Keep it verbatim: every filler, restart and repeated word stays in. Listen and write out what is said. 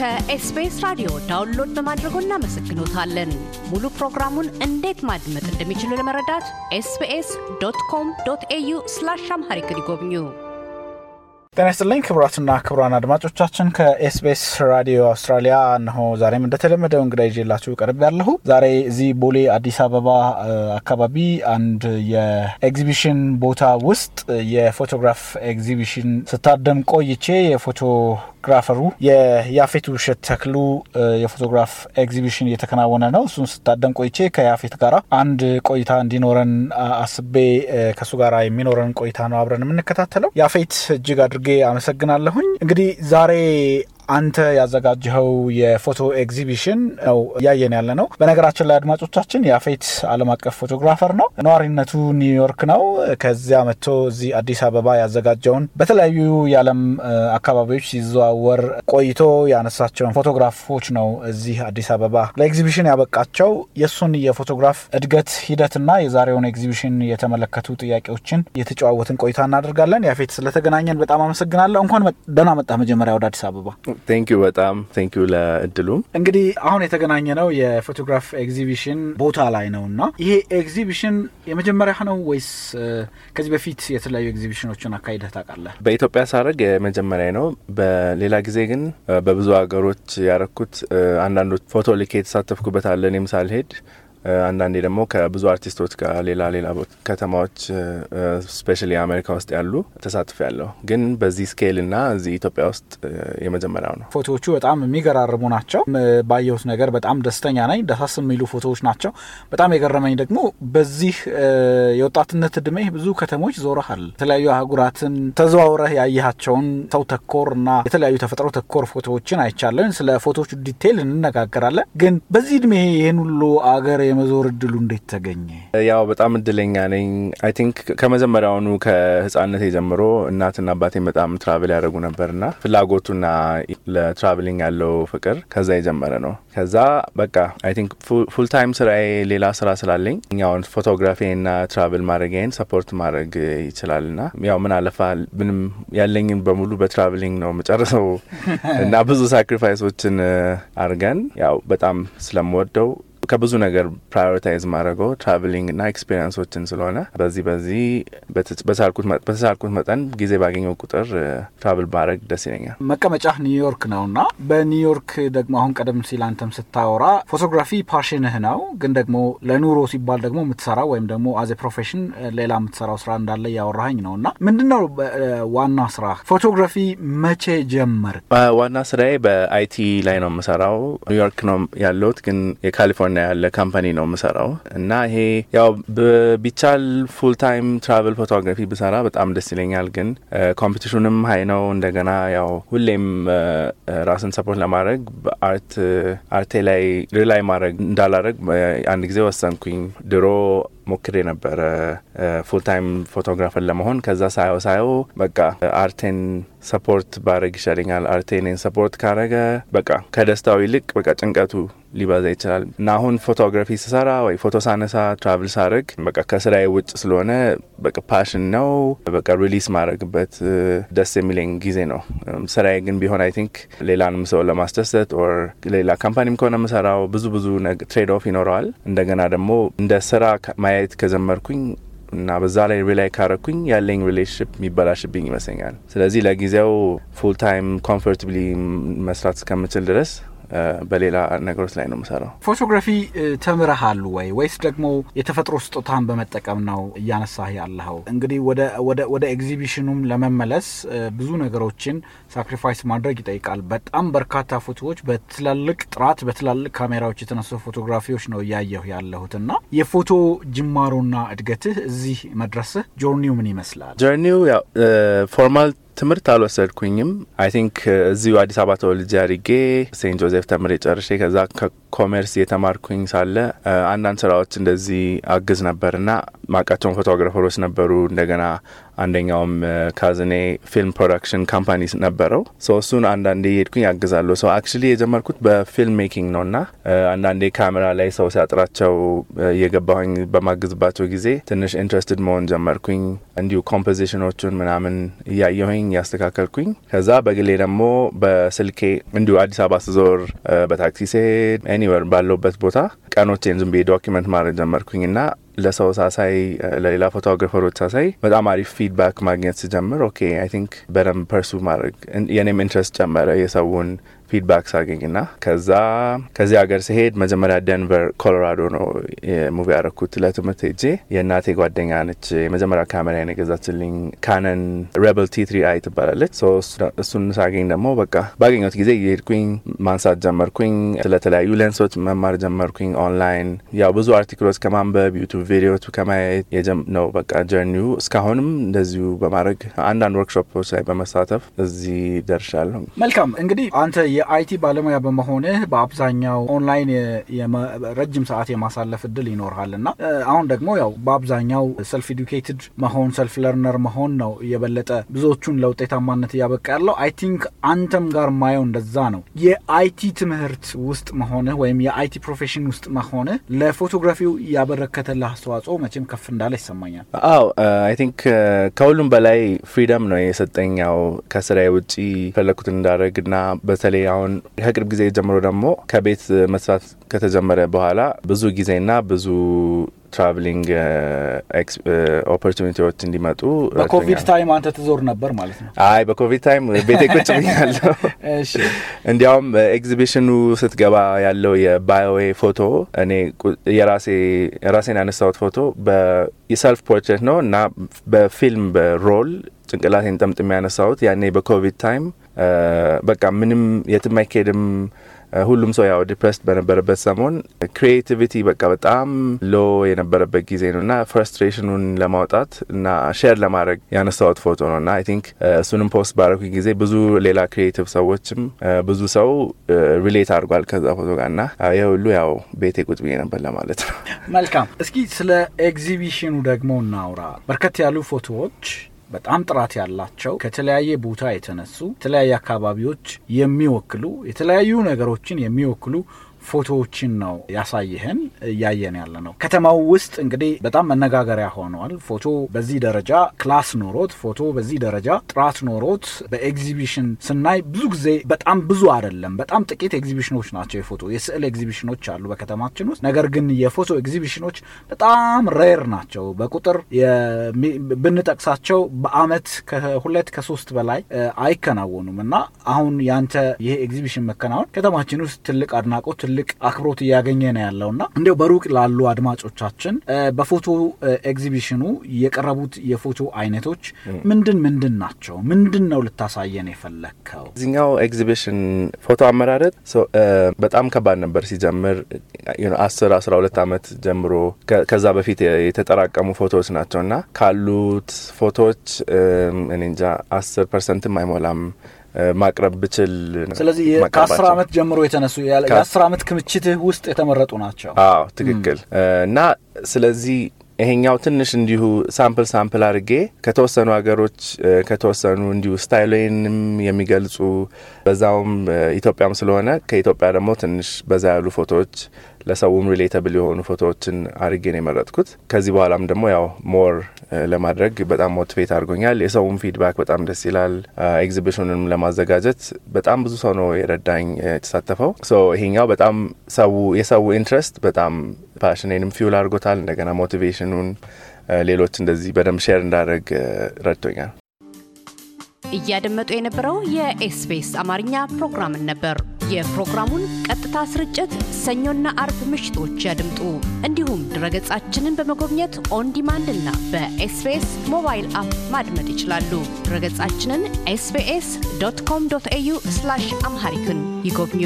ከኤስቢኤስ ራዲዮ ዳውንሎድ በማድረጉ እናመሰግኖታለን። ሙሉ ፕሮግራሙን እንዴት ማድመጥ እንደሚችሉ ለመረዳት ኤስ ቢ ኤስ ዶት ኮም ዶት ኤ ዩ ስላሽ አምሃሪክ ይጎብኙ። ተነስተልን ክብራትና ክብራን አድማጮቻችን ከኤስቢኤስ ራዲዮ አውስትራሊያ ነው። ዛሬም እንደተለመደው እንግዲህ ጀላችሁ ቀርብ ያለሁ ዛሬ እዚህ ቦሌ አዲስ አበባ አካባቢ አንድ የኤግዚቢሽን ቦታ ውስጥ የፎቶግራፍ ኤግዚቢሽን ስታደም ቆይቼ የፎቶግራፈሩ የያፌት ውሸት ተክሉ የፎቶግራፍ ኤግዚቢሽን እየተከናወነ ነው። እሱን ስታደም ቆይቼ ከያፌት ጋራ አንድ ቆይታ እንዲኖረን አስቤ ከሱ ጋራ የሚኖረን ቆይታ ነው አብረን የምንከታተለው። ያፌት እጅግ አመሰግናለሁኝ። እንግዲህ ዛሬ አንተ ያዘጋጀው የፎቶ ኤግዚቢሽን ነው ያየን ያለነው። በነገራችን ላይ አድማጮቻችን ያፌት ዓለም አቀፍ ፎቶግራፈር ነው። ኗሪነቱ ኒውዮርክ ነው። ከዚያ መጥቶ እዚህ አዲስ አበባ ያዘጋጀውን በተለያዩ የዓለም አካባቢዎች ሲዘዋወር ቆይቶ ያነሳቸው ፎቶግራፎች ነው እዚህ አዲስ አበባ ለኤግዚቢሽን ያበቃቸው። የሱን የፎቶግራፍ እድገት ሂደትና የዛሬውን ኤግዚቢሽን የተመለከቱ ጥያቄዎችን የተጫወቱን ቆይታ እናደርጋለን። ያፌት ስለተገናኘን በጣም አመሰግናለሁ። እንኳን ደህና መጣ መጀመሪያ ወደ አዲስ አበባ። Thank you በጣም thank you ለእድሉ። እንግዲህ አሁን የተገናኘነው የፎቶግራፍ ኤግዚቢሽን ቦታ ላይ ነውና ይሄ ኤግዚቢሽን የመጀመሪያ ነው ወይስ ከዚህ በፊት የተለያዩ ኤግዚቢሽኖችን አካሂደህ ታውቃለህ? በኢትዮጵያ ሳረግ የመጀመሪያ ነው። በሌላ ጊዜ ግን በብዙ ሀገሮች ያረኩት አንዳንድ ፎቶ ሊኬት ሳተፍኩበት አለ እኔም ሳልሄድ አንዳንዴ ደግሞ ከብዙ አርቲስቶች ጋር ሌላ ሌላ ከተማዎች ስፔሻሊ አሜሪካ ውስጥ ያሉ ተሳትፈያለሁ። ግን በዚህ ስኬልና እዚህ ኢትዮጵያ ውስጥ የመጀመሪያው ነው። ፎቶዎቹ በጣም የሚገራርሙ ናቸው። ባየሁት ነገር በጣም ደስተኛ ነኝ። ደሳስ የሚሉ ፎቶዎች ናቸው። በጣም የገረመኝ ደግሞ በዚህ የወጣትነት እድሜ ብዙ ከተሞች ዞረሃል። የተለያዩ አህጉራትን ተዘዋውረህ ያየሃቸውን ሰው ተኮርና የተለያዩ ተፈጥሮ ተኮር ፎቶዎችን አይቻለሁ። ስለ ፎቶዎቹ ዲቴል እንነጋገራለን። ግን በዚህ እድሜ ይሄን ሁሉ አገር መዞር እድሉ እንዴት ተገኘ? ያው በጣም እድለኛ ነኝ። አይ ቲንክ ከመጀመሪያውኑ ከህፃንነት ጀምሮ እናትና አባቴ በጣም ትራቨል ያደርጉ ነበርና ፍላጎቱና ለትራቨሊንግ ያለው ፍቅር ከዛ የጀመረ ነው። ከዛ በቃ አይ ቲንክ ፉል ታይም ስራዬ ሌላ ስራ ስላለኝ ያውን ፎቶግራፊና ትራቨል ማድረጌን ሰፖርት ማድረግ ይችላልና ያው ምን አለፋል ምንም ያለኝን በሙሉ በትራቨሊንግ ነው መጨረሰው እና ብዙ ሳክሪፋይሶችን አድርገን ያው በጣም ስለምወደው ከብዙ ነገር ፕራዮሪታይዝ ማድረገው ትራቨሊንግ እና ኤክስፒሪየንሶችን ስለሆነ በዚህ በዚህ በተሳልኩት በተሳልኩት መጠን ጊዜ ባገኘው ቁጥር ትራቨል ባረግ ደስ ይለኛል። መቀመጫ ኒውዮርክ ነውና በኒውዮርክ ደግሞ አሁን ቀደም ሲል አንተም ስታወራ ፎቶግራፊ ፓሽንህ ነው። ግን ደግሞ ለኑሮ ሲባል ደግሞ የምትሰራው ወይም ደግሞ አዝ ኤ ፕሮፌሽን ሌላ የምትሰራው ስራ እንዳለ ያወራኝ ነውና ምንድነው ዋና ስራ? ፎቶግራፊ መቼ ጀመርክ? ዋና ስራዬ በአይቲ ላይ ነው የምሰራው። ኒውዮርክ ነው ያለሁት ግን የካሊፎርኒያ ያለ ካምፓኒ ነው መስራው እና ይሄ ያው ቢቻል ፉል ታይም ትራቨል ፎቶግራፊ ብሰራ በጣም ደስ ይለኛል። ግን ኮምፒቲሽኑም ሃይ ነው። እንደገና ያው ሁሌም ራስን ሰፖርት ለማድረግ በአርት አርቴ ላይ ሪላይ ማድረግ እንዳላረግ አንድ ጊዜ ወሰንኩኝ። ድሮ ሞክሬ ነበር ፉል ታይም ፎቶግራፈር ለመሆን። ከዛ ሳይው ሳይው በቃ አርቴን ሰፖርት ባረግ ይሻለኛል። አርቴን ሰፖርት ካረገ በቃ ከደስታው ይልቅ በቃ ጭንቀቱ ሊባዛ ይችላል እና አሁን ፎቶግራፊ ስሰራ ወይ ፎቶ ሳነሳ ትራቨል ሳረግ በቃ ከስራዬ ውጭ ስለሆነ በቃ ፓሽን ነው። በቃ ሪሊስ ማድረግበት ደስ የሚለኝ ጊዜ ነው። ስራዬ ግን ቢሆን አይ ቲንክ ሌላንም ሰው ለማስደሰት ኦር ሌላ ካምፓኒም ከሆነ መስራው ብዙ ብዙ ትሬድ ኦፍ ይኖራል። እንደገና ደግሞ እንደ ስራ ማየት ከጀመርኩኝ እና በዛ ላይ ሪላይ ካረኩኝ ያለኝ ሪሌሽንሺፕ የሚበላሽብኝ ይመስለኛል። ስለዚህ ለጊዜው ፉል ታይም ኮምፎርታብሊ መስራት እስከምችል ድረስ በሌላ ነገሮች ላይ ነው መሰራው። ፎቶግራፊ ተምረሃል ወይ ወይስ ደግሞ የተፈጥሮ ስጦታን በመጠቀም ነው ያነሳህ ያለኸው? እንግዲህ ወደ ወደ ወደ ኤግዚቢሽኑም ለመመለስ ብዙ ነገሮችን ሳክሪፋይስ ማድረግ ይጠይቃል። በጣም በርካታ ፎቶዎች በትላልቅ ጥራት በትላልቅ ካሜራዎች የተነሱ ፎቶግራፊዎች ነው ያየሁ ያለሁትና የፎቶ ጅማሮና እድገትህ እዚህ መድረስህ ጆርኒው ምን ይመስላል? ጆርኒው ያው ፎርማል ትምህርት አልወሰድኩኝም። አይ ቲንክ እዚሁ አዲስ አበባ ተወልጄ አድጌ ሴንት ጆዜፍ ተምሬ ጨርሼ ከዛ ኮመርስ የተማርኩኝ ሳለ አንዳንድ ስራዎች እንደዚህ አግዝ ነበርና ማቃቸውን ፎቶግራፈሮች ነበሩ። እንደገና አንደኛውም ካዝኔ ፊልም ፕሮዳክሽን ካምፓኒስ ነበረው። ሶ ሱን አንዳንዴ ሄድኩኝ አግዛለሁ። ሶ አክቹሊ የጀመርኩት በፊልም ሜኪንግ ነውና አንዳንዴ ካሜራ ላይ ሰው ሲያጥራቸው የገባሁኝ በማግዝባቸው ጊዜ ትንሽ ኢንትረስትድ መሆን ጀመርኩኝ። እንዲሁ ኮምፖዚሽኖቹን ምናምን እያየሁኝ ያስተካከልኩኝ። ከዛ በግሌ ደግሞ በስልኬ እንዲሁ አዲስ አበባ ስዞር በታክሲ ስሄድ ኤኒዌር ባለውበት ቦታ ቀኖቼን ዝም ብዬ ዶክመንት ማድረግ ጀመርኩኝና ለሰው ሳሳይ ለሌላ ፎቶግራፈሮች ሳሳይ በጣም አሪፍ ፊድባክ ማግኘት ሲጀምር ኦኬ አይ ቲንክ በደንብ ፐርሱ ማድረግ የኔም ኢንትረስት ጨመረ የሰውን ፊድባክ ሳገኝና ከዛ ከዚህ ሀገር ሲሄድ መጀመሪያ ደንቨር ኮሎራዶ ነው ሙቪ አረኩት ለትምህርት ሄጄ። የእናቴ ጓደኛ ነች የመጀመሪያ ካሜራ የገዛችልኝ ካነን ሬበል ቲ ትሪ አይ ትባላለች። ሶ እሱን ሳገኝ ደግሞ በቃ ባገኘሁት ጊዜ የሄድኩኝ ማንሳት ጀመርኩኝ። ስለተለያዩ ሌንሶች መማር ጀመርኩኝ ኦንላይን ያው ብዙ አርቲክሎች ከማንበብ ዩቲዩብ ቪዲዮዎች ከማየት የጀም ነው በቃ ጀርኒው እስካሁንም እንደዚሁ በማድረግ አንዳንድ ወርክሾፖች ላይ በመሳተፍ እዚህ ደርሻለሁ። መልካም እንግዲህ አንተ የአይቲ ባለሙያ በመሆነ በአብዛኛው ኦንላይን የረጅም ሰዓት የማሳለፍ እድል ይኖርሃልና አሁን ደግሞ ያው በአብዛኛው self educated መሆን self learner መሆን ነው የበለጠ ብዙዎቹን ለውጤታማነት ያበቃለው። አይ ቲንክ አንተም ጋር ማየው እንደዛ ነው። የአይቲ ትምህርት ውስጥ መሆነ ወይም የአይቲ ፕሮፌሽን ውስጥ መሆነ ለፎቶግራፊው ያበረከተልህ አስተዋጽኦ መቼም ከፍ እንዳለ ይሰማኛል። አዎ አይ ቲንክ ከሁሉም በላይ ፍሪደም ነው የሰጠኛው ከስራዬ ውጪ ፈለኩት እንዳረግና በተለይ አሁን የቅርብ ጊዜ ጀምሮ ደግሞ ከቤት መስራት ከተጀመረ በኋላ ብዙ ጊዜና ብዙ traveling uh, ex- uh, opportunities እንዲመጡ በኮቪድ ታይም አንተ ተዞር ነበር ማለት ነው። አይ በኮቪድ ታይም ቤቴ ቁጭ ብያለሁ። እሺ እንዲያውም ኤግዚቢሽኑ ስትገባ ያለው የባዮዌ ፎቶ እኔ የራሴ የራሴን አነሳሁት ፎቶ በየሰልፍ ፖርትሬት ነው እና በፊልም በሮል ጭንቅላቴን ጠምጥሜ ያነሳሁት ያኔ በኮቪድ ታይም በቃ ምንም የተማከደም ሁሉም ሰው ያው ዲፕረስድ በነበረበት ሰሞን ክሬቲቪቲ በቃ በጣም ሎ የነበረበት ጊዜ ነውና ፍራስትሬሽኑን ለማውጣት እና ሼር ለማድረግ ያነሳሁት ፎቶ ነውና አይ ቲንክ እሱንም ፖስት ባደረኩኝ ጊዜ ብዙ ሌላ ክሬቲቭ ሰዎችም ብዙ ሰው ሪሌት አድርጓል ከዛ ፎቶ ጋርና ያው ሁሉ ያው ቤቴ ቁጭ ብዬ ነበር ለማለት ነው። መልካም እስኪ ስለ ኤግዚቢሽኑ ደግሞ እናውራ። በርከት ያሉ ፎቶዎች በጣም ጥራት ያላቸው ከተለያየ ቦታ የተነሱ የተለያየ አካባቢዎች የሚወክሉ የተለያዩ ነገሮችን የሚወክሉ ፎቶዎችን ነው ያሳየህን ያየን ያለ ነው። ከተማው ውስጥ እንግዲህ በጣም መነጋገሪያ ሆኗል። ፎቶ በዚህ ደረጃ ክላስ ኖሮት ፎቶ በዚህ ደረጃ ጥራት ኖሮት በኤግዚቢሽን ስናይ ብዙ ጊዜ በጣም ብዙ አይደለም በጣም ጥቂት ኤግዚቢሽኖች ናቸው የፎቶ የስዕል ኤግዚቢሽኖች አሉ በከተማችን ውስጥ። ነገር ግን የፎቶ ኤግዚቢሽኖች በጣም ሬር ናቸው። በቁጥር ብንጠቅሳቸው በአመት ከሁለት ከሶስት በላይ አይከናወኑምና አሁን ያንተ ይሄ ኤግዚቢሽን መከናወን ከተማችን ውስጥ ትልቅ አድናቆት ልክ አክብሮት ያገኘ ነው ያለውና እንደው በሩቅ ላሉ አድማጮቻችን በፎቶ ኤግዚቢሽኑ የቀረቡት የፎቶ አይነቶች ምንድን ምንድን ናቸው? ምንድነው ልታሳየን የፈለከው? እዚህኛው ኤግዚቢሽን ፎቶ አመራረጥ ሶ በጣም ከባድ ነበር ሲጀምር you know አስር አስራ ሁለት አመት ጀምሮ ከዛ በፊት የተጠራቀሙ ፎቶዎች ናቸውና ካሉት ፎቶዎች እንንጃ አስር ፐርሰንት ማይሞላም ማቅረብ ብችል። ስለዚህ ከአስር አመት ጀምሮ የተነሱ የአስር አመት ክምችት ውስጥ የተመረጡ ናቸው። አዎ ትክክል። እና ስለዚህ ይሄኛው ትንሽ እንዲሁ ሳምፕል ሳምፕል አድርጌ ከተወሰኑ ሀገሮች ከተወሰኑ እንዲሁ ስታይልንም የሚገልጹ በዛውም ኢትዮጵያም ስለሆነ ከኢትዮጵያ ደግሞ ትንሽ በዛ ያሉ ፎቶዎች ለሰውም ሪሌተብል የሆኑ ፎቶዎችን አድርጌ ነው የመረጥኩት። ከዚህ በኋላም ደግሞ ያው ሞር ለማድረግ በጣም ሞቲቬት አድርጎኛል። የሰውም ፊድባክ በጣም ደስ ይላል። ኤግዚቢሽኑንም ለማዘጋጀት በጣም ብዙ ሰው ነው የረዳኝ የተሳተፈው። ሶ ይሄኛው በጣም ሰው የሰው ኢንትረስት በጣም ፓሽኔንም ፊውል አድርጎታል። እንደገና ሞቲቬሽኑን ሌሎች እንደዚህ በደም ሼር እንዳደረግ ረድቶኛል። እያደመጡ የነበረው የኤስቢኤስ አማርኛ ፕሮግራም ነበር። የፕሮግራሙን ቀጥታ ስርጭት ሰኞና አርብ ምሽቶች ያድምጡ። እንዲሁም ድረገጻችንን በመጎብኘት ኦን ዲማንድ እና በኤስቢኤስ ሞባይል አፕ ማድመጥ ይችላሉ። ድረገጻችንን ኤስ ቢ ኤስ ዶት ኮም ዶት ኤ ዩ ስላሽ አምሃሪክን ይጎብኙ።